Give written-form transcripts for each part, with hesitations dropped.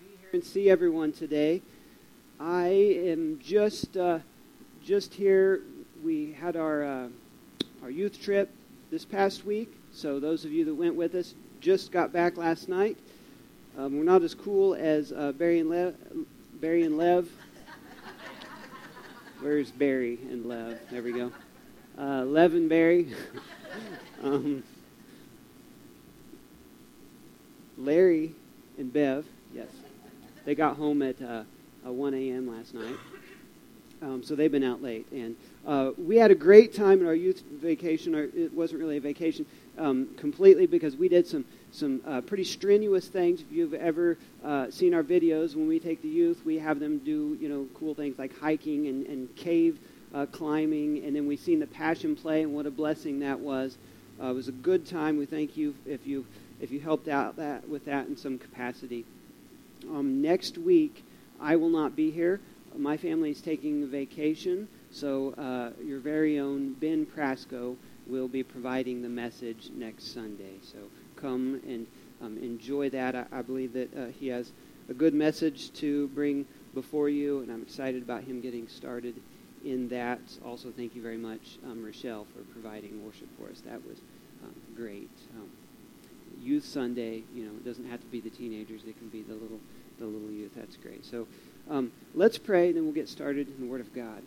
be here and see everyone today. I am just here. We had our youth trip this past week, so those of you that went with us just got back last night. We're not as cool as Barry and Lev. Where's Barry and Lev? There we go. Lev and Barry. Larry and Bev, yes. They got home at 1 a.m. last night. So they've been out late. And we had a great time in our youth vacation. It wasn't really a vacation completely, because we did some pretty strenuous things. If you've ever seen our videos, when we take the youth, we have them do, cool things like hiking and cave climbing. And then we've seen the Passion Play, and what a blessing that was. It was a good time. We thank you if you helped out with that in some capacity. Next week, I will not be here. My family is taking a vacation, so your very own Ben Prasco will be providing the message next Sunday. So come and enjoy that. I believe that he has a good message to bring before you, and I'm excited about him getting started in that. Also, thank you very much, Rochelle, for providing worship for us. That was great. Youth Sunday, it doesn't have to be the teenagers. It can be the little youth. That's great. So let's pray, and then we'll get started in the Word of God.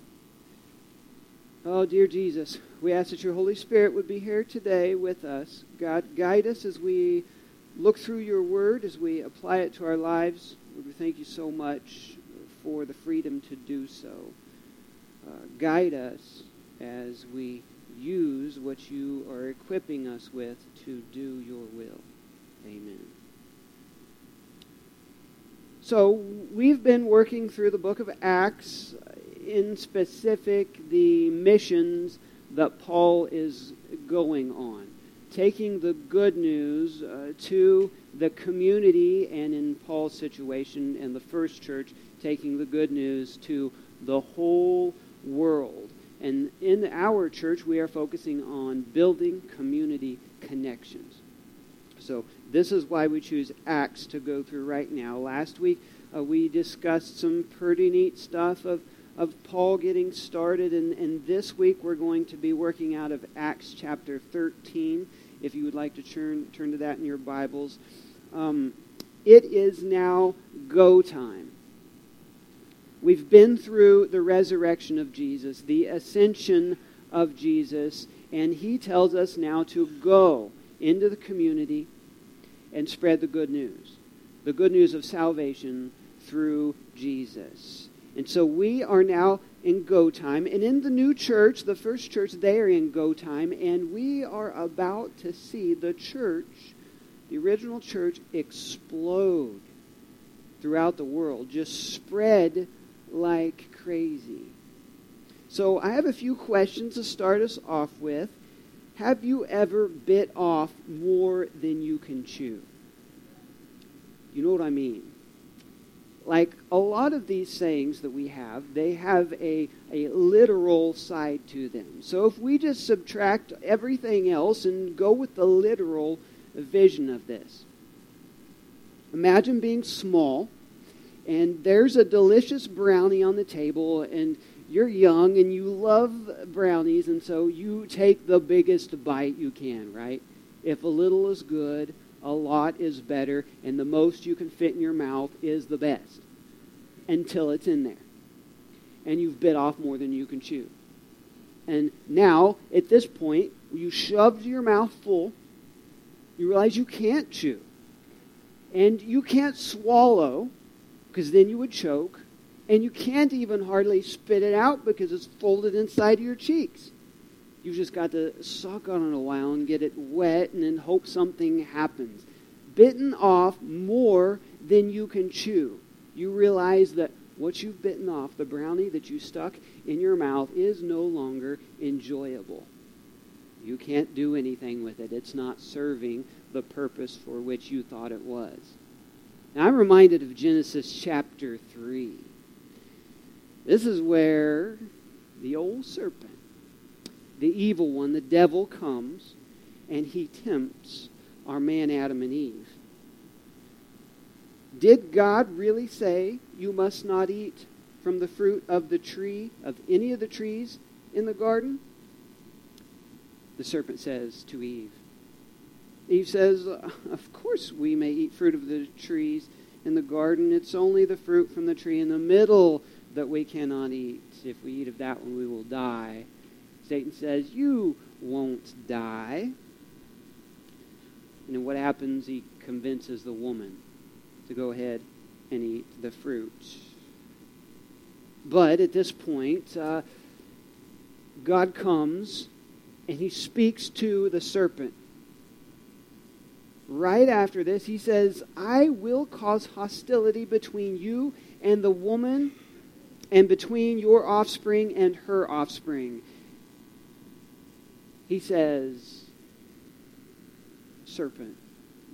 Oh, dear Jesus, we ask that your Holy Spirit would be here today with us. God, guide us as we look through your Word, as we apply it to our lives. We thank you so much for the freedom to do so. Guide us as we use what you are equipping us with to do your will. Amen. So we've been working through the book of Acts, in specific the missions that Paul is going on, taking the good news to the community, and in Paul's situation and the first church, taking the good news to the whole world. And in our church, we are focusing on building community connections. So this is why we choose Acts to go through right now. Last week, we discussed some pretty neat stuff of Paul getting started. And this week, we're going to be working out of Acts chapter 13. If you would like to turn to that in your Bibles. It is now go time. We've been through the resurrection of Jesus, the ascension of Jesus, and he tells us now to go into the community and spread the good news of salvation through Jesus. And so we are now in go time, and in the new church, the first church, they are in go time, and we are about to see the church, the original church, explode throughout the world, just spread like crazy. So I have a few questions to start us off with. Have you ever bit off more than you can chew? You know what I mean? Like a lot of these sayings that we have, they have a literal side to them. So if we just subtract everything else and go with the literal vision of this. Imagine being small, and there's a delicious brownie on the table, and you're young, and you love brownies, and so you take the biggest bite you can, right? If a little is good, a lot is better, and the most you can fit in your mouth is the best, until it's in there. And you've bit off more than you can chew. And now, at this point, you shoved your mouth full, you realize you can't chew, and you can't swallow, because then you would choke, and you can't even hardly spit it out because it's folded inside of your cheeks. You've just got to suck on it a while and get it wet and then hope something happens. Bitten off more than you can chew. You realize that what you've bitten off, the brownie that you stuck in your mouth, is no longer enjoyable. You can't do anything with it. It's not serving the purpose for which you thought it was. Now, I'm reminded of Genesis chapter 3. This is where the old serpent, the evil one, the devil, comes, and he tempts our man Adam and Eve. Did God really say you must not eat from the fruit of the tree, of any of the trees in the garden? The serpent says to Eve. Eve says, of course we may eat fruit of the trees in the garden. It's only the fruit from the tree in the middle that we cannot eat. If we eat of that one, we will die. Satan says, you won't die. And then what happens? He convinces the woman to go ahead and eat the fruit. But at this point, God comes and he speaks to the serpent. Right after this, he says, I will cause hostility between you and the woman and between your offspring and her offspring. He says, serpent,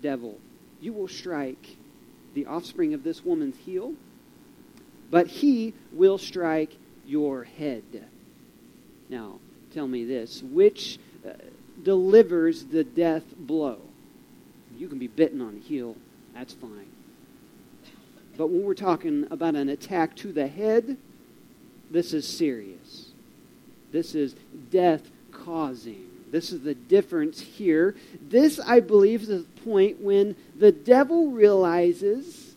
devil, you will strike the offspring of this woman's heel, but he will strike your head. Now, tell me this, which delivers the death blow? You can be bitten on the heel, that's fine. But when we're talking about an attack to the head, this is serious. This is death-causing. This is the difference here. This, I believe, is the point when the devil realizes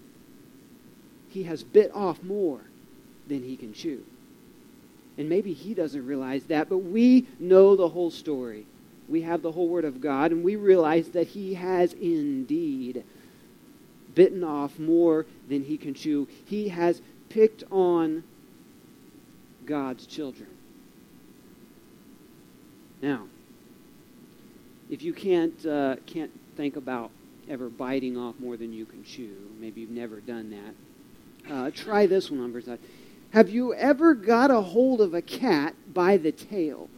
he has bit off more than he can chew. And maybe he doesn't realize that, but we know the whole story. We have the whole Word of God, and we realize that he has indeed bitten off more than he can chew. He has picked on God's children. Now, if you can't think about ever biting off more than you can chew, maybe you've never done that, try this one on verse 9. Have you ever got a hold of a cat by the tail?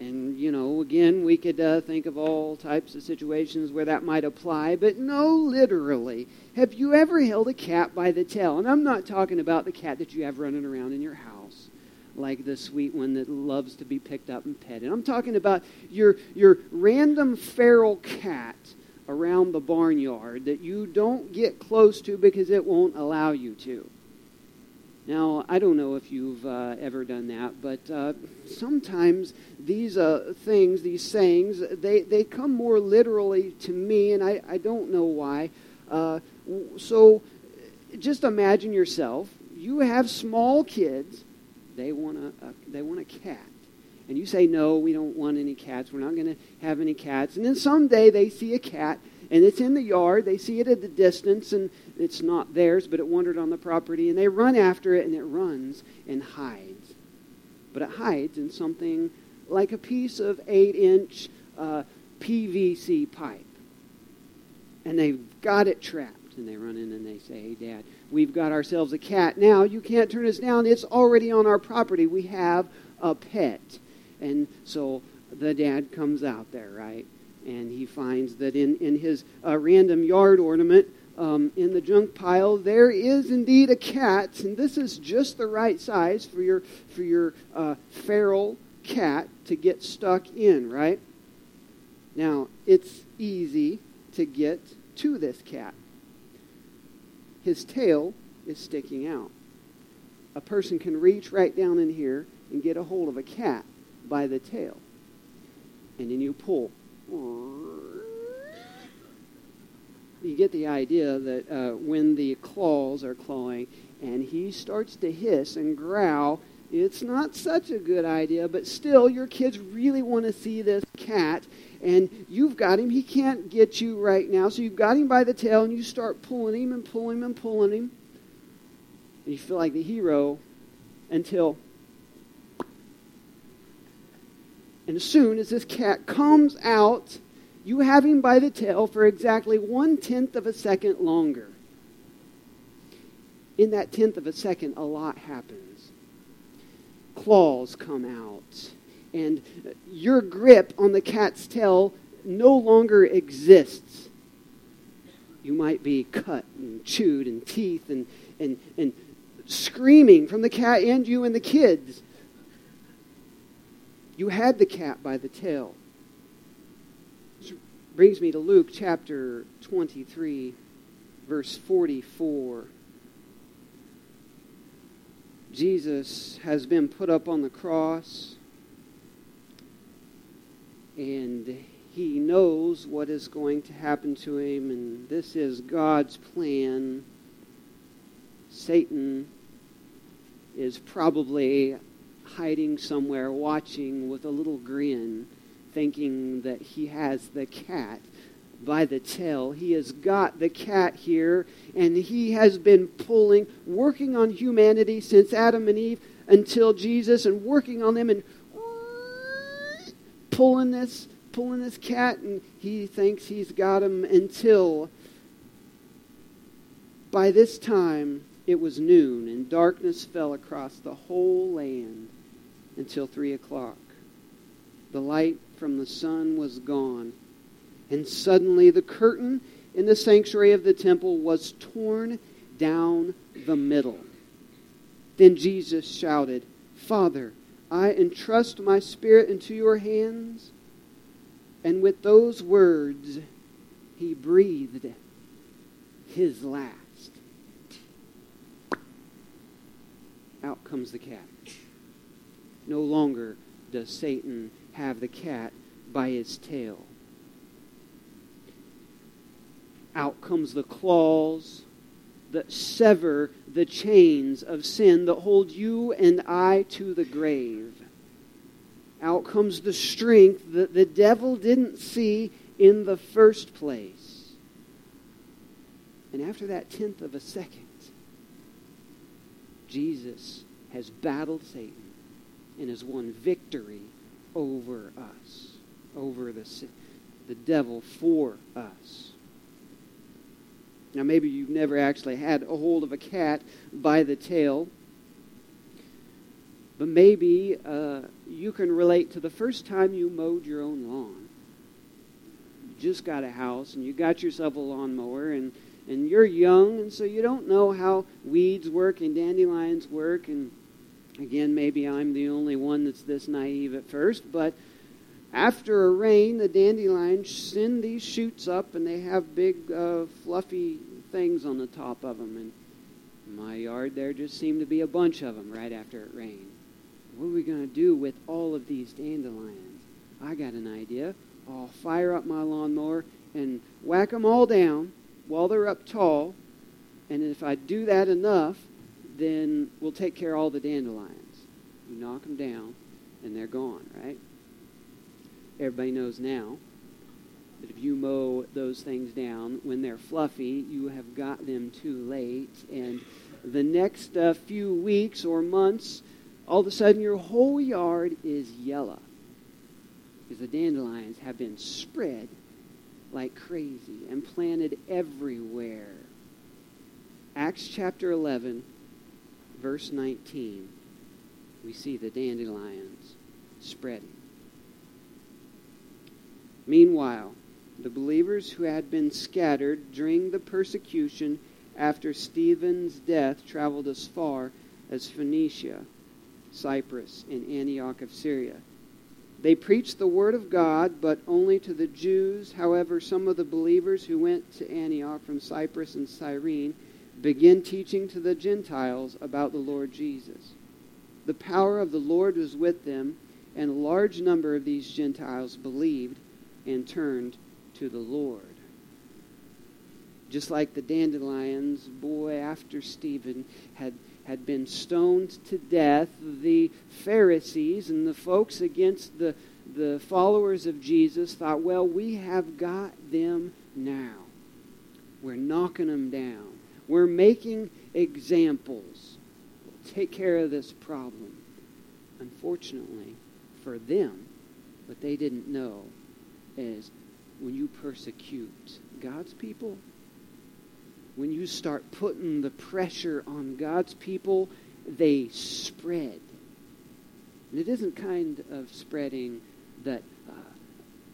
And, you know, again, we could think of all types of situations where that might apply, but no, literally. Have you ever held a cat by the tail? And I'm not talking about the cat that you have running around in your house, like the sweet one that loves to be picked up and petted. I'm talking about your random feral cat around the barnyard that you don't get close to because it won't allow you to. Now, I don't know if you've ever done that, but sometimes these things, these sayings, they come more literally to me, and I don't know why. So just imagine yourself. You have small kids. They want a cat. And you say, no, we don't want any cats. We're not going to have any cats. And then someday they see a cat, and it's in the yard. They see it at the distance, and it's not theirs, but it wandered on the property. And they run after it, and it runs and hides. But it hides in something like a piece of 8-inch PVC pipe. And they've got it trapped. And they run in and they say, hey, Dad, we've got ourselves a cat now. You can't turn us down. It's already on our property. We have a pet. And so the dad comes out there, right? And he finds that in his random yard ornament, in the junk pile, there is indeed a cat, and this is just the right size for your feral cat to get stuck in, right? Now, it's easy to get to this cat. His tail is sticking out. A person can reach right down in here and get a hold of a cat by the tail, and then you pull. You get the idea that when the claws are clawing and he starts to hiss and growl, it's not such a good idea, but still your kids really want to see this cat, and you've got him. He can't get you right now, so you've got him by the tail, and you start pulling him and pulling him and pulling him, and you feel like the hero until... And as soon as this cat comes out, you have him by the tail for exactly 1/10 of a second longer. In that 1/10 of a second, a lot happens. Claws come out, and your grip on the cat's tail no longer exists. You might be cut and chewed and teeth and screaming from the cat and you and the kids. You had the cat by the tail. brings me to Luke chapter 23, verse 44. Jesus has been put up on the cross, and he knows what is going to happen to him, and this is God's plan. Satan is probably hiding somewhere, watching with a little grin, thinking that he has the cat by the tail. He has got the cat here, and he has been working on humanity since Adam and Eve until Jesus, and working on them and pulling this cat, and he thinks he's got him until by this time it was noon, and darkness fell across the whole land until 3 o'clock. The light from the sun was gone. And suddenly the curtain in the sanctuary of the temple was torn down the middle. Then Jesus shouted, "Father, I entrust my spirit into your hands." And with those words, he breathed his last. Out comes the cat. No longer does Satan have the cat by his tail. Out comes the claws that sever the chains of sin that hold you and I to the grave. Out comes the strength that the devil didn't see in the first place. And after that 1/10 of a second, Jesus has battled Satan and has won victory over us, over the devil for us. Now, maybe you've never actually had a hold of a cat by the tail, but maybe you can relate to the first time you mowed your own lawn. You just got a house, and you got yourself a lawnmower, and you're young, and so you don't know how weeds work and dandelions work. And again, maybe I'm the only one that's this naive at first, but after a rain, the dandelions send these shoots up, and they have big, fluffy things on the top of them. And in my yard, there just seemed to be a bunch of them right after it rained. What are we going to do with all of these dandelions? I got an idea. I'll fire up my lawnmower and whack them all down while they're up tall. And if I do that enough, then we'll take care of all the dandelions. You knock them down, and they're gone, right? Everybody knows now that if you mow those things down when they're fluffy, you have got them too late. And the next few weeks or months, all of a sudden your whole yard is yellow because the dandelions have been spread like crazy and planted everywhere. Acts chapter 11, verse 19, we see the dandelions spreading. Meanwhile, the believers who had been scattered during the persecution after Stephen's death traveled as far as Phoenicia, Cyprus, and Antioch of Syria. They preached the word of God, but only to the Jews. However, some of the believers who went to Antioch from Cyprus and Cyrene began teaching to the Gentiles about the Lord Jesus. The power of the Lord was with them, and a large number of these Gentiles believed and turned to the Lord. Just like the dandelions, boy, after Stephen had been stoned to death, the Pharisees and the folks against the followers of Jesus thought, well, we have got them now. We're knocking them down. We're making examples. We'll take care of this problem. Unfortunately for them, what they didn't know is when you persecute God's people, when you start putting the pressure on God's people, they spread. And it isn't kind of spreading that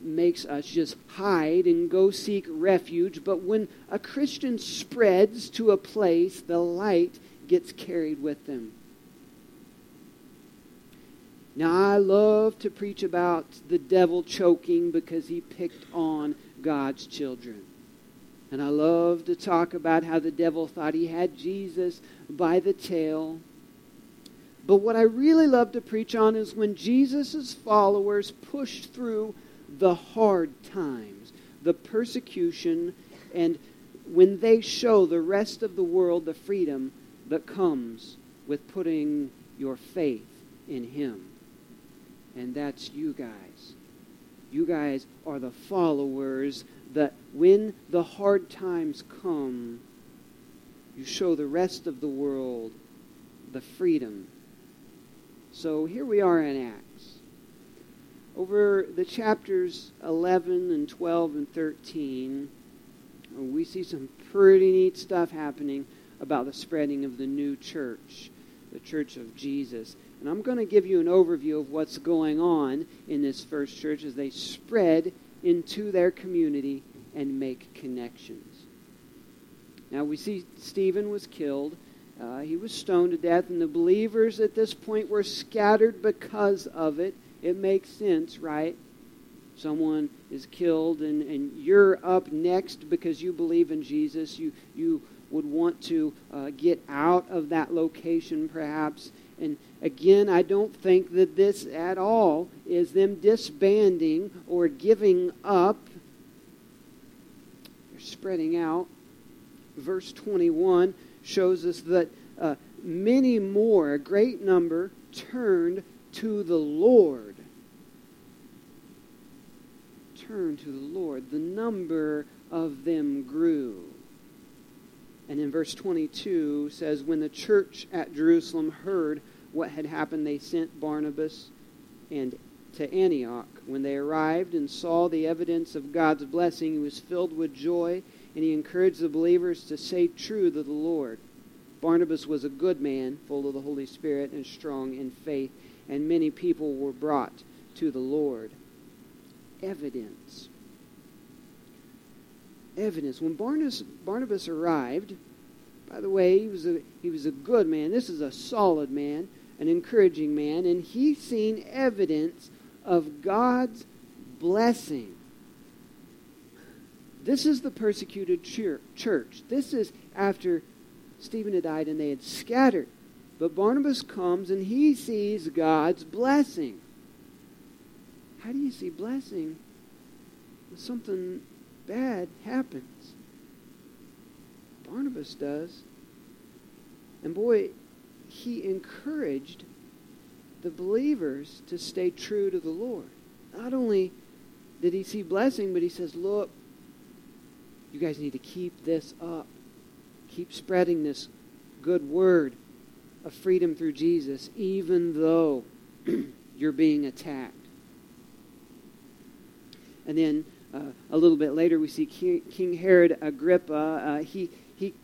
makes us just hide and go seek refuge, but when a Christian spreads to a place, the light gets carried with them. Now, I love to preach about the devil choking because he picked on God's children. And I love to talk about how the devil thought he had Jesus by the tail. But what I really love to preach on is when Jesus' followers pushed through the hard times, the persecution, and when they show the rest of the world the freedom that comes with putting your faith in Him. And that's you guys. You guys are the followers that when the hard times come, you show the rest of the world the freedom. So here we are in Acts. Over the chapters 11 and 12 and 13, we see some pretty neat stuff happening about the spreading of the new church, the church of Jesus. And I'm going to give you an overview of what's going on in this first church as they spread into their community and make connections. Now we see Stephen was killed. He was stoned to death, and the believers at this point were scattered because of it. It makes sense, right? Someone is killed, and you're up next because you believe in Jesus. You would want to get out of that location, perhaps. And again, I don't think that this at all is them disbanding or giving up. They're spreading out. Verse 21 shows us that many more, a great number, turned to the Lord. Turn to the Lord. The number of them grew. And in verse 22 says, when the church at Jerusalem heard what had happened, they sent Barnabas and to Antioch. When they arrived and saw the evidence of God's blessing, he was filled with joy, and he encouraged the believers to say true to the Lord. Barnabas was a good man, full of the Holy Spirit and strong in faith, and many people were brought to the Lord. Evidence. Evidence. When Barnabas arrived, by the way, he was a good man. This is a solid man, an encouraging man, and he seen evidence of God's blessing. This is the persecuted church. This is after Stephen had died and they had scattered. But Barnabas comes and he sees God's blessing. How do you see blessing when something bad happens? Barnabas does. And boy, he encouraged the believers to stay true to the Lord. Not only did he see blessing, but he says, look, you guys need to keep this up. Keep spreading this good word of freedom through Jesus, even though you're being attacked. And then a little bit later, we see King Herod Agrippa. He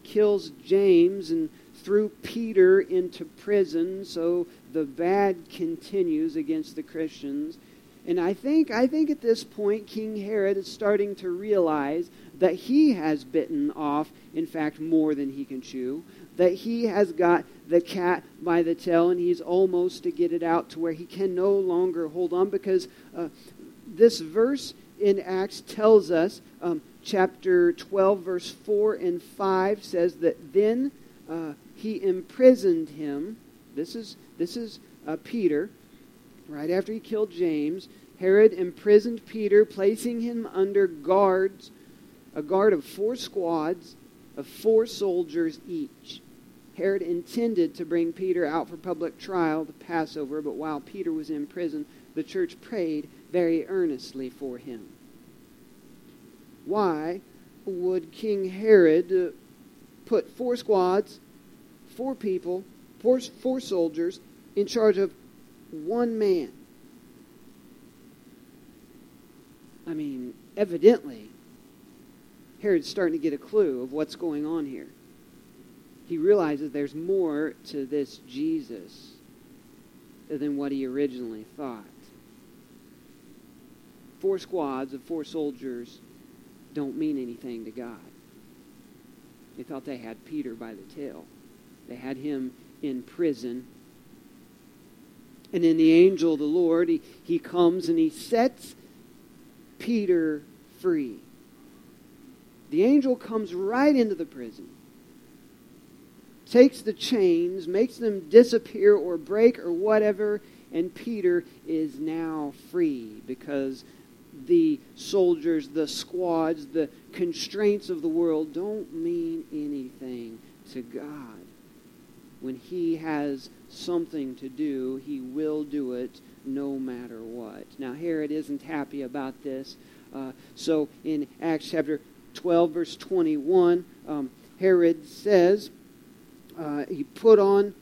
kills James and threw Peter into prison. So the bad continues against the Christians. And I think at this point, King Herod is starting to realize that he has bitten off, in fact, more than he can chew. That he has got the cat by the tail, and he's almost to get it out to where he can no longer hold on, because this verse in Acts tells us, chapter 12, verse 4 and 5 says that then he imprisoned him. This is Peter. Right after he killed James, Herod imprisoned Peter, placing him under guards, a guard of 4 squads of 4 soldiers each. Herod intended to bring Peter out for public trial, the Passover, but while Peter was in prison, the church prayed very earnestly for him. Why would King Herod put 4 squads, 4 people, 4 soldiers in charge of one man? I mean, evidently, Herod's starting to get a clue of what's going on here. He realizes there's more to this Jesus than what he originally thought. 4 squads of 4 soldiers don't mean anything to God. They thought they had Peter by the tail. They had him in prison. And then the angel, the Lord, he comes and he sets Peter free. The angel comes right into the prison, takes the chains, makes them disappear or break or whatever, and Peter is now free because the soldiers, the squads, the constraints of the world don't mean anything to God. When he has something to do, he will do it no matter what. Now, Herod isn't happy about this. So in Acts chapter 12, verse 21, Herod says, Herod put on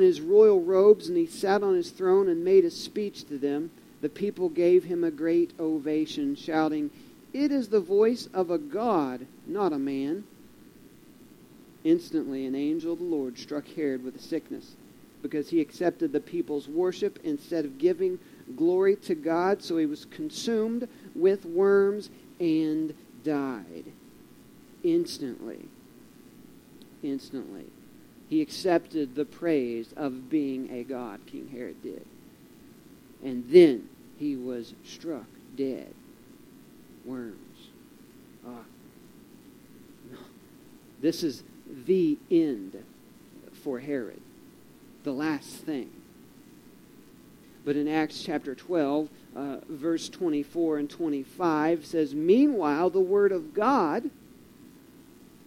his royal robes, and he sat on his throne and made a speech to them. The people gave him a great ovation, shouting, "It is the voice of a God, not a man." Instantly, an angel of the Lord struck Herod with a sickness, because he accepted the people's worship instead of giving glory to God, so he was consumed with worms and died. Instantly. He accepted the praise of being a god, King Herod did. And then he was struck dead. Worms. This is the end for Herod. The last thing. But in Acts chapter 12, verse 24 and 25 says, "Meanwhile, the word of God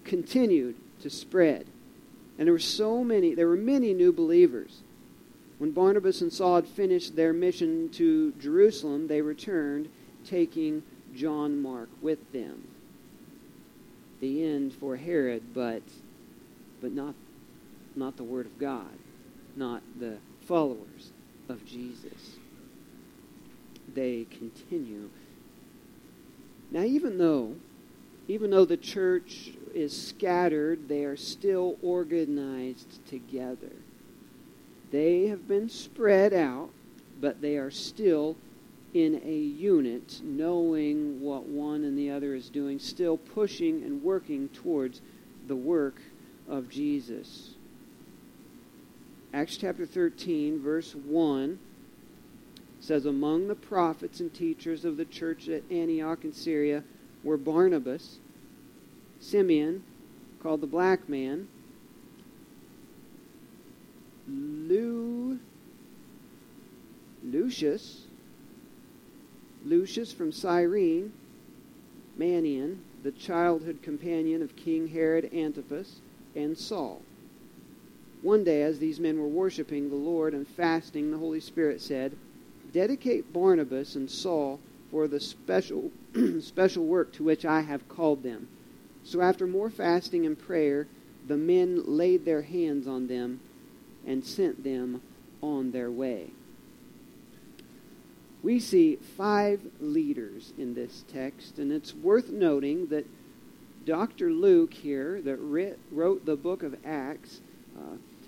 continued to spread. And there were many new believers. When Barnabas and Saul had finished their mission to Jerusalem, they returned, taking John Mark with them." The end for Herod, but not the word of God, not the followers of Jesus. They continue. Now, even though the church is scattered, they are still organized together. They have been spread out, but they are still in a unit, knowing what one and the other is doing, still pushing and working towards the work of Jesus. Acts chapter 13, verse 1 says, "Among the prophets and teachers of the church at Antioch in Syria were Barnabas, Simeon, called the black man, Lucius from Cyrene, Manaen, the childhood companion of King Herod Antipas, and Saul. One day, as these men were worshiping the Lord and fasting, the Holy Spirit said, 'Dedicate Barnabas and Saul for the special work to which I have called them.' So after more fasting and prayer, the men laid their hands on them and sent them on their way." We see 5 leaders in this text, and it's worth noting that Dr. Luke here, that wrote the book of Acts,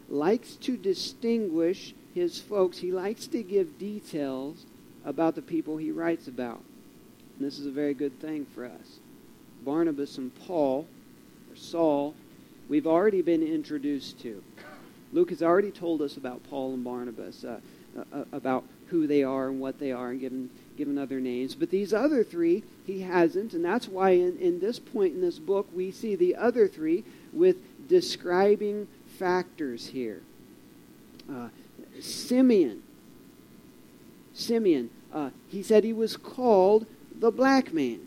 likes to distinguish his folks. He likes to give details about the people he writes about. And this is a very good thing for us. Barnabas and Paul, or Saul, we've already been introduced to. Luke has already told us about Paul and Barnabas, about who they are and what they are, and given other names. But these other 3, he hasn't, and that's why in this point in this book, we see the other 3 with describing factors here. Simeon, he said he was called the black man.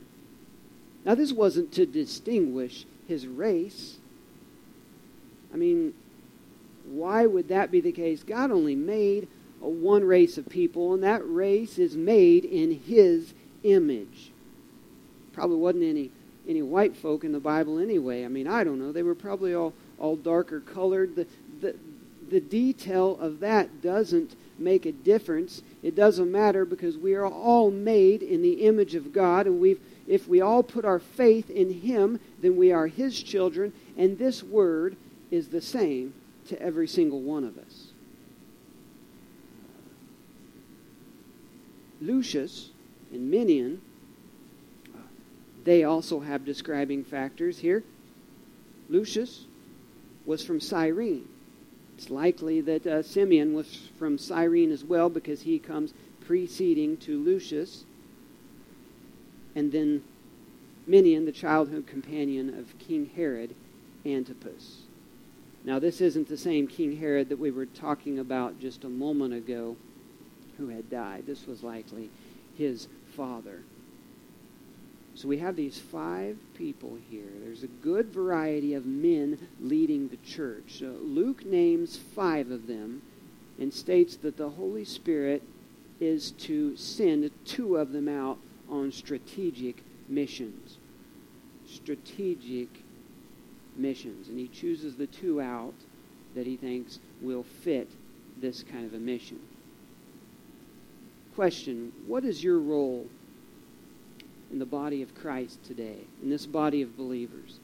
Now, this wasn't to distinguish his race. I mean, why would that be the case? God only made one race of people, and that race is made in his image. Probably wasn't any white folk in the Bible anyway. I mean, I don't know. They were probably all darker colored. The detail of that doesn't make a difference. It doesn't matter because we are all made in the image of God, and if we all put our faith in him, then we are his children, and this word is the same to every single one of us. Lucius and Minion, they also have describing factors here. Lucius was from Cyrene. It's likely that Simeon was from Cyrene as well because he comes preceding to Lucius. And then Manaen, the childhood companion of King Herod Antipas. Now, this isn't the same King Herod that we were talking about just a moment ago who had died. This was likely his father. So we have these five people here. There's a good variety of men leading the church. So Luke names five of them and states that the Holy Spirit is to send two of them out on strategic missions. Strategic missions. And he chooses the two out that he thinks will fit this kind of a mission. Question, what is your role in the body of Christ today, in this body of believers?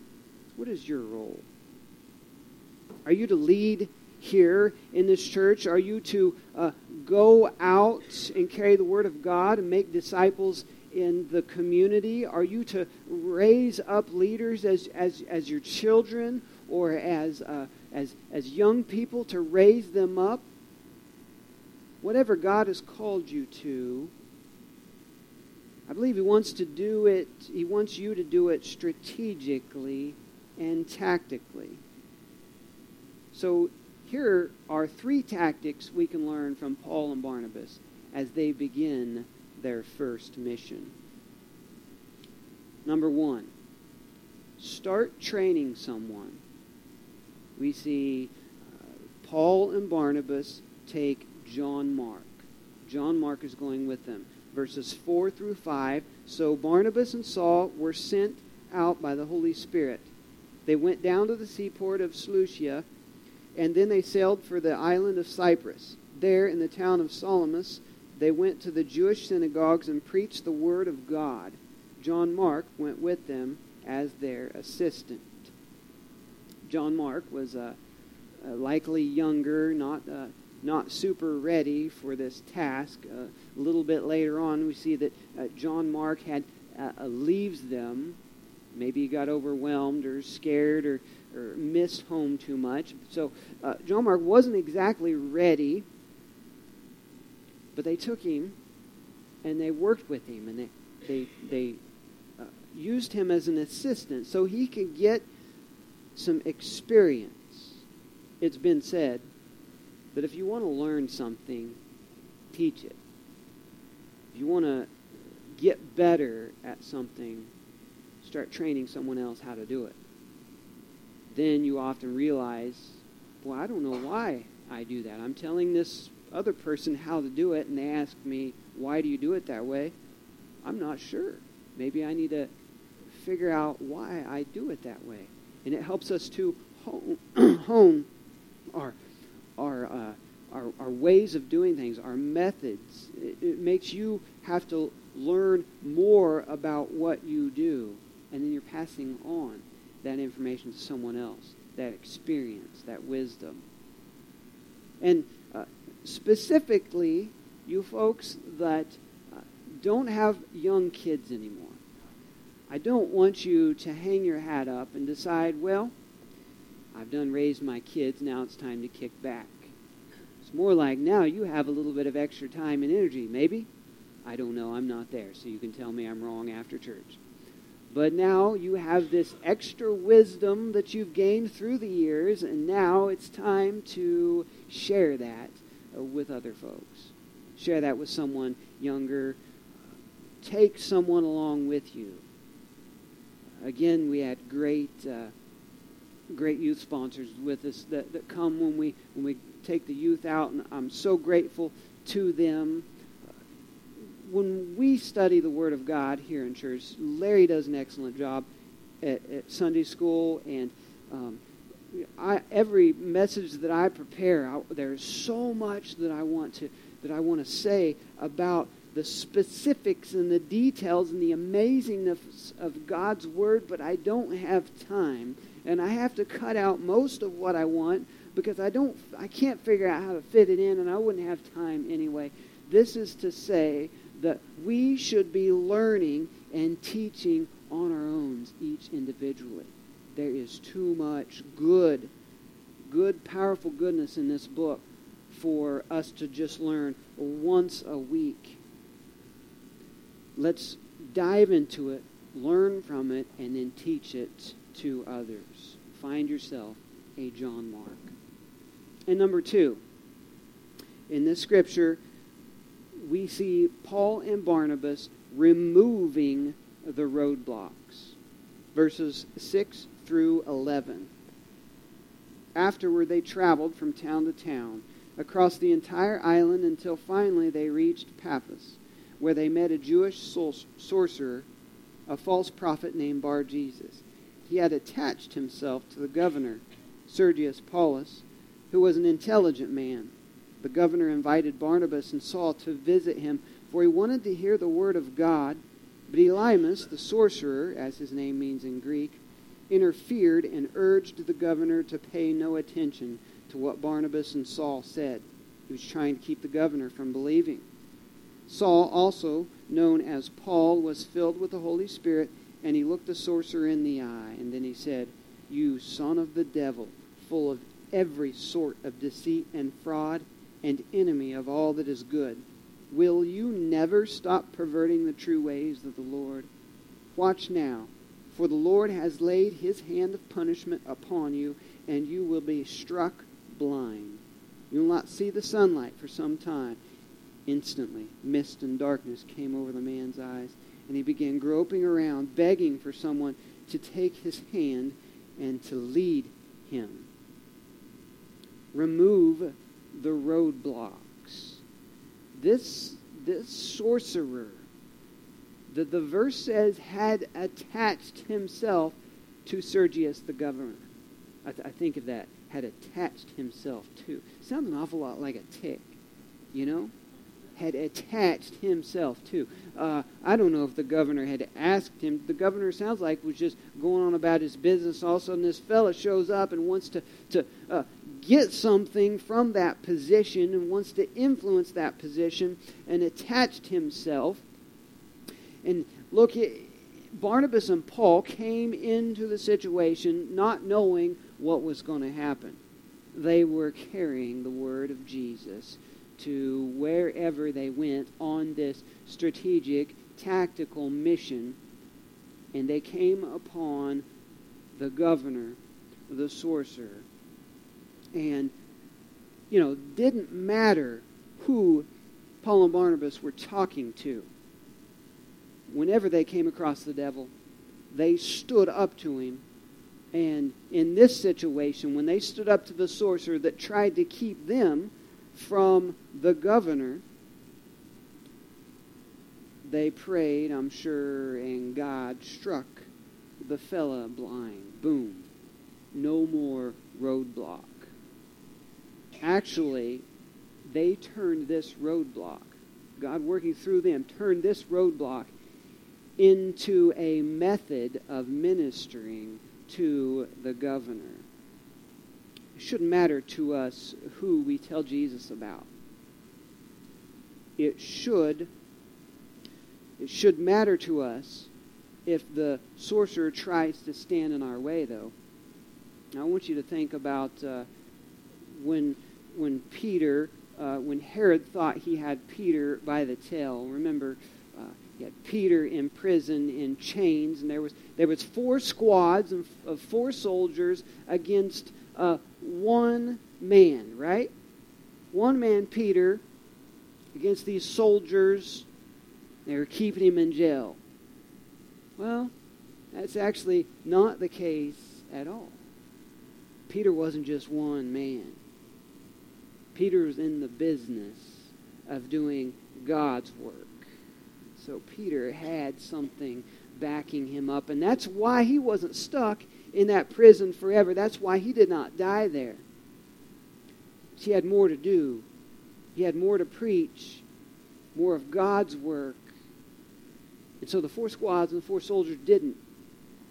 What is your role? Are you to lead here in this church? Are you to go out and carry the word of God and make disciples in the community? Are you to raise up leaders as your children or as young people, to raise them up? Whatever God has called you to, I believe he wants to do it. He wants you to do it strategically and tactically. So here are three tactics we can learn from Paul and Barnabas as they begin their first mission. Number one, start training someone. We see Paul and Barnabas take John Mark. John Mark is going with them. Verses 4 through 5, so Barnabas and Saul were sent out by the Holy Spirit. They went down to the seaport of Seleucia, and then they sailed for the island of Cyprus. There, in the town of Salamis, they went to the Jewish synagogues and preached the word of God. John Mark went with them as their assistant. John Mark was likely younger, not super ready for this task. A little bit later on, we see that John Mark had leaves them. Maybe he got overwhelmed or scared or missed home too much. So John Mark wasn't exactly ready, but they took him and they worked with him, and they used him as an assistant so he could get some experience. It's been said that if you want to learn something, teach it. If you want to get better at something, start training someone else how to do it. Then you often realize, well, I don't know why I do that. I'm telling this other person how to do it, and they ask me, why do you do it that way? I'm not sure. Maybe I need to figure out why I do it that way. And it helps us to hone our ways of doing things, our methods. It makes you have to learn more about what you do, and then you're passing on that information to someone else, that experience, that wisdom. And specifically, you folks that don't have young kids anymore, I don't want you to hang your hat up and decide, well, I've done raised my kids, now it's time to kick back. It's more like now you have a little bit of extra time and energy, maybe. I don't know, I'm not there, so you can tell me I'm wrong after church. But now you have this extra wisdom that you've gained through the years, and now it's time to share that with other folks. Share that with someone younger. Take someone along with you. Again, we had great youth sponsors with us that come when we take the youth out, and I'm so grateful to them. When we study the Word of God here in church, Larry does an excellent job at Sunday school, and every message that I prepare, there's so much that I want to say about the specifics and the details and the amazingness of God's Word, but I don't have time. And I have to cut out most of what I want because I can't figure out how to fit it in, and I wouldn't have time anyway. This is to say that we should be learning and teaching on our own, each individually. There is too much good, powerful goodness in this book for us to just learn once a week. Let's dive into it learn from it, and then teach it to others. Find yourself a John Mark. And number two, in this scripture, we see Paul and Barnabas removing the roadblocks. Verses 6 through 11. Afterward, they traveled from town to town across the entire island until finally they reached Paphos, where they met a Jewish sorcerer, a false prophet named Bar-Jesus. He had attached himself to the governor, Sergius Paulus, who was an intelligent man. The governor invited Barnabas and Saul to visit him, for he wanted to hear the word of God. But Elimas, the sorcerer, as his name means in Greek, interfered and urged the governor to pay no attention to what Barnabas and Saul said. He was trying to keep the governor from believing. Saul, also known as Paul, was filled with the Holy Spirit, and he looked the sorcerer in the eye, and then he said, "You son of the devil, full of every sort of deceit and fraud, and enemy of all that is good, will you never stop perverting the true ways of the Lord? Watch now, for the Lord has laid his hand of punishment upon you, and you will be struck blind. You will not see the sunlight for some time." Instantly, mist and darkness came over the man's eyes, and he began groping around, begging for someone to take his hand and to lead him. Remove the roadblocks. This sorcerer, the verse says, had attached himself to Sergius the governor. I think of that, had attached himself to. Sounds an awful lot like a tick, you know? Had attached himself to. I don't know if the governor had asked him. The governor sounds like was just going on about his business. All of a sudden this fella shows up and wants to get something from that position and wants to influence that position and attached himself. And look, Barnabas and Paul came into the situation not knowing what was going to happen. They were carrying the word of Jesus to wherever they went on this strategic, tactical mission, and they came upon the governor, the sorcerer, and, you know, didn't matter who Paul and Barnabas were talking to. Whenever they came across the devil, they stood up to him. And in this situation, when they stood up to the sorcerer that tried to keep them from the governor, they prayed, I'm sure, and God struck the fella blind. Boom. No more roadblock. Actually, they turned this roadblock, God working through them, turned this roadblock into a method of ministering to the governor. It shouldn't matter to us who we tell Jesus about. It should matter to us if the sorcerer tries to stand in our way, though. Now, I want you to think about when Herod thought he had Peter by the tail. Remember, he had Peter in prison in chains, and there was four squads of four soldiers against one man, right? One man, Peter, against these soldiers. They were keeping him in jail. Well, that's actually not the case at all. Peter wasn't just one man. Peter was in the business of doing God's work. So Peter had something backing him up, and that's why he wasn't stuck in that prison forever. That's why he did not die there. He had more to do. He had more to preach, more of God's work. And so the four squads and the four soldiers didn't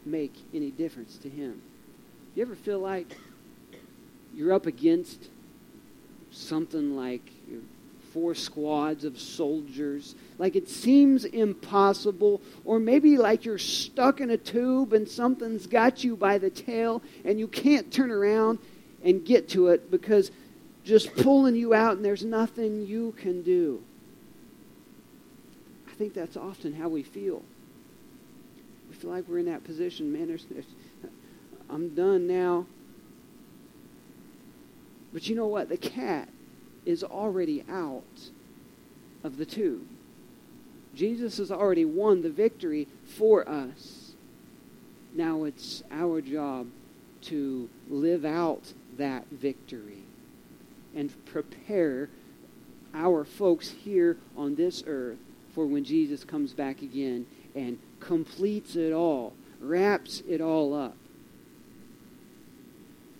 make any difference to him. You ever feel like you're up against something like four squads of soldiers, like it seems impossible, or maybe like you're stuck in a tube and something's got you by the tail and you can't turn around and get to it because just pulling you out and there's nothing you can do? I think that's often how we feel. We it's like we're in that position, man, I'm done now. But you know what? The cat is already out of the two. Jesus has already won the victory for us. Now it's our job to live out that victory and prepare our folks here on this earth for when Jesus comes back again and completes it all, wraps it all up.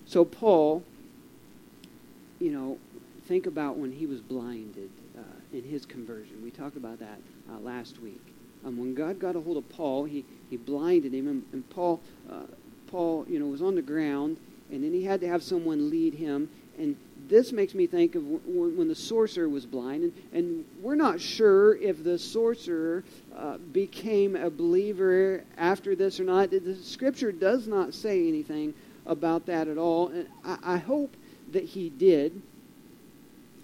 So Paul, think about when he was blinded in his conversion. We talked about that last week. When God got a hold of Paul, he blinded him, and Paul, was on the ground, and then he had to have someone lead him. And this makes me think of when the sorcerer was blind, and we're not sure if the sorcerer became a believer after this or not. The Scripture does not say anything about that at all, and I hope that he did,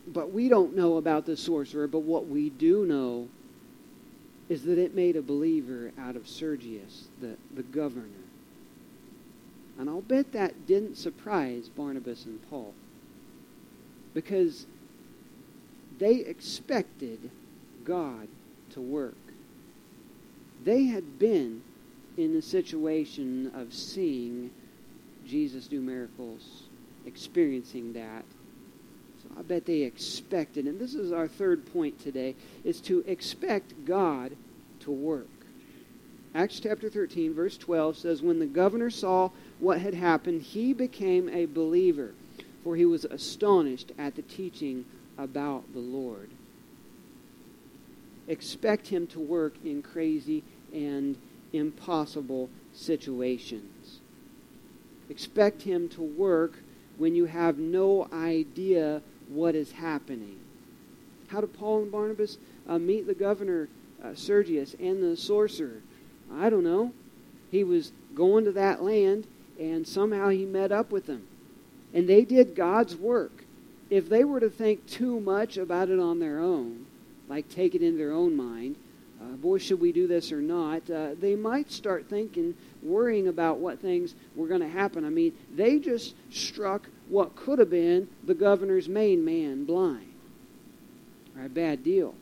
but we don't know about the sorcerer. But what we do know is that it made a believer out of Sergius, the governor. And I'll bet that didn't surprise Barnabas and Paul, because they expected God to work. They had been in the situation of seeing Jesus do miracles, experiencing that. So I bet they expected, and this is our third point today, is to expect God to work. Acts chapter 13, verse 12 says, "When the governor saw what had happened, he became a believer, for he was astonished at the teaching about the Lord." Expect him to work in crazy and impossible situations. Expect him to work when you have no idea what is happening. How do Paul and Barnabas meet the governor, Sergius, and the sorcerer? I don't know. He was going to that land, and somehow he met up with them. And they did God's work. If they were to think too much about it on their own, like take it into their own mind, boy, should we do this or not, they might start worrying about what things were going to happen. I mean, they just struck what could have been the governor's main man blind. All right, bad deal.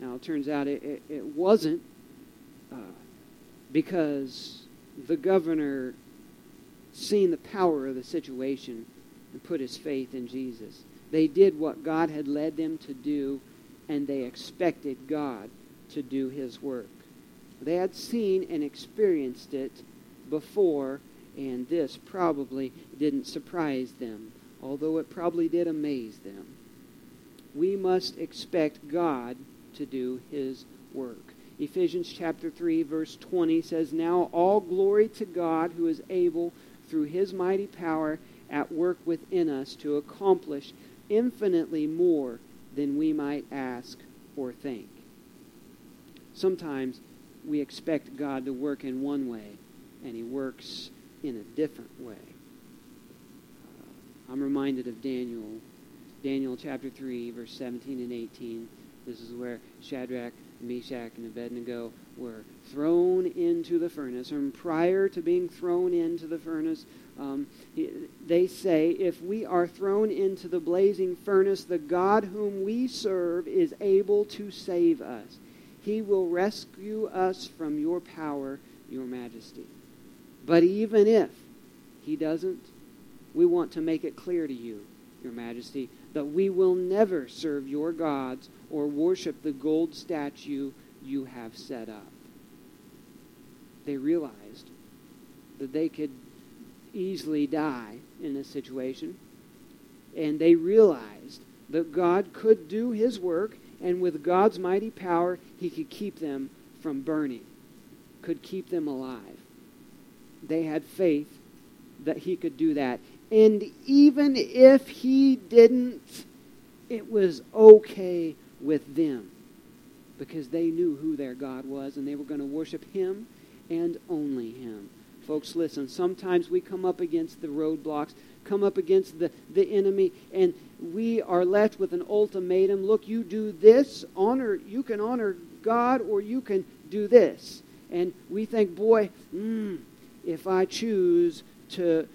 Now, it turns out it wasn't, because the governor seen the power of the situation and put his faith in Jesus. They did what God had led them to do, and they expected God to do his work. They had seen and experienced it before, and this probably didn't surprise them, although it probably did amaze them. We must expect God to do his work. Ephesians chapter 3, verse 20 says, "Now all glory to God, who is able through his mighty power at work within us to accomplish infinitely more than we might ask or think." Sometimes we expect God to work in one way, and he works in a different way. I'm reminded of Daniel chapter 3, verse 17 and 18. This is where Shadrach, Meshach, and Abednego were thrown into the furnace. And prior to being thrown into the furnace, they say, "If we are thrown into the blazing furnace, the God whom we serve is able to save us. He will rescue us from your power, your majesty." But even if he doesn't, we want to make it clear to you, your majesty, that we will never serve your gods or worship the gold statue you have set up. They realized that they could easily die in this situation, and they realized that God could do his work, and with God's mighty power, he could keep them from burning, could keep them alive. They had faith that he could do that. And even if he didn't, it was okay with them, because they knew who their God was, and they were going to worship him and only him. Folks, listen, sometimes we come up against the roadblocks, come up against the enemy, and we are left with an ultimatum. Look, you do this, you can honor God, or you can do this. And we think, boy, if I choose to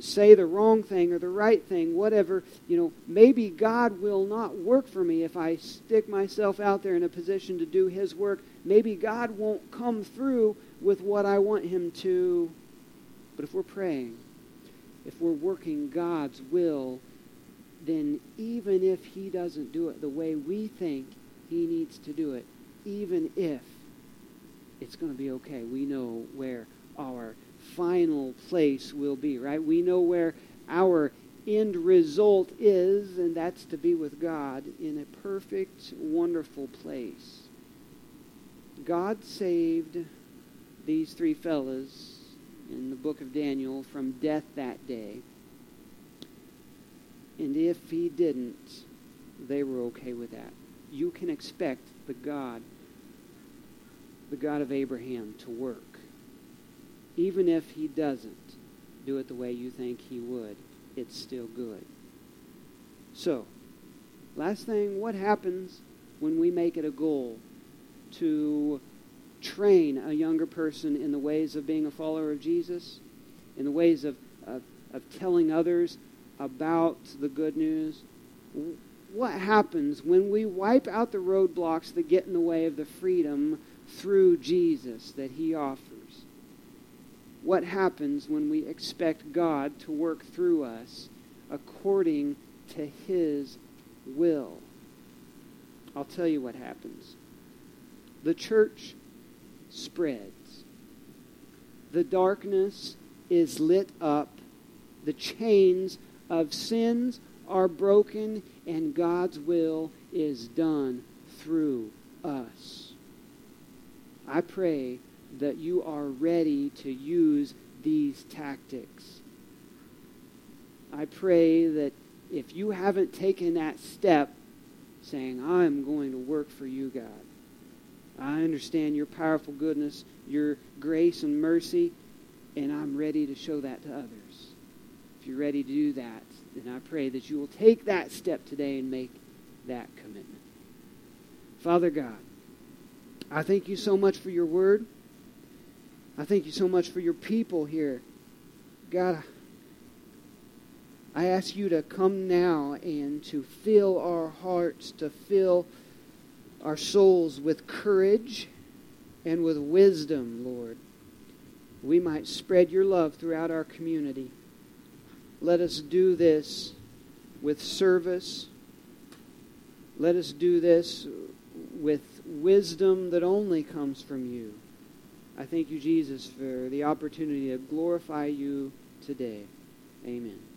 say the wrong thing or the right thing, whatever, maybe God will not work for me if I stick myself out there in a position to do his work. Maybe God won't come through with what I want him to. But if we're praying, if we're working God's will, then even if he doesn't do it the way we think he needs to do it, even if, it's going to be okay. We know where our final place will be, right? We know where our end result is, and that's to be with God in a perfect, wonderful place. God saved these three fellas in the book of Daniel from death that day. And if he didn't, they were okay with that. You can expect the God of Abraham to work. Even if he doesn't do it the way you think he would, it's still good. So, last thing, what happens when we make it a goal to train a younger person in the ways of being a follower of Jesus, in the ways of telling others about the good news? What happens when we wipe out the roadblocks that get in the way of the freedom through Jesus that he offers? What happens when we expect God to work through us according to his will? I'll tell you what happens. The church spreads. The darkness is lit up. The chains of sins are broken, and God's will is done through us. I pray that you are ready to use these tactics. I pray that if you haven't taken that step, saying, I'm going to work for you, God. I understand your powerful goodness, your grace and mercy, and I'm ready to show that to others. If you're ready to do that, then I pray that you will take that step today and make that commitment. Father God, I thank you so much for your word. I thank you so much for your people here. God, I ask you to come now and to fill our hearts, to fill our souls with courage and with wisdom, Lord. We might spread your love throughout our community. Let us do this with service. Let us do this with wisdom that only comes from you. I thank you, Jesus, for the opportunity to glorify you today. Amen.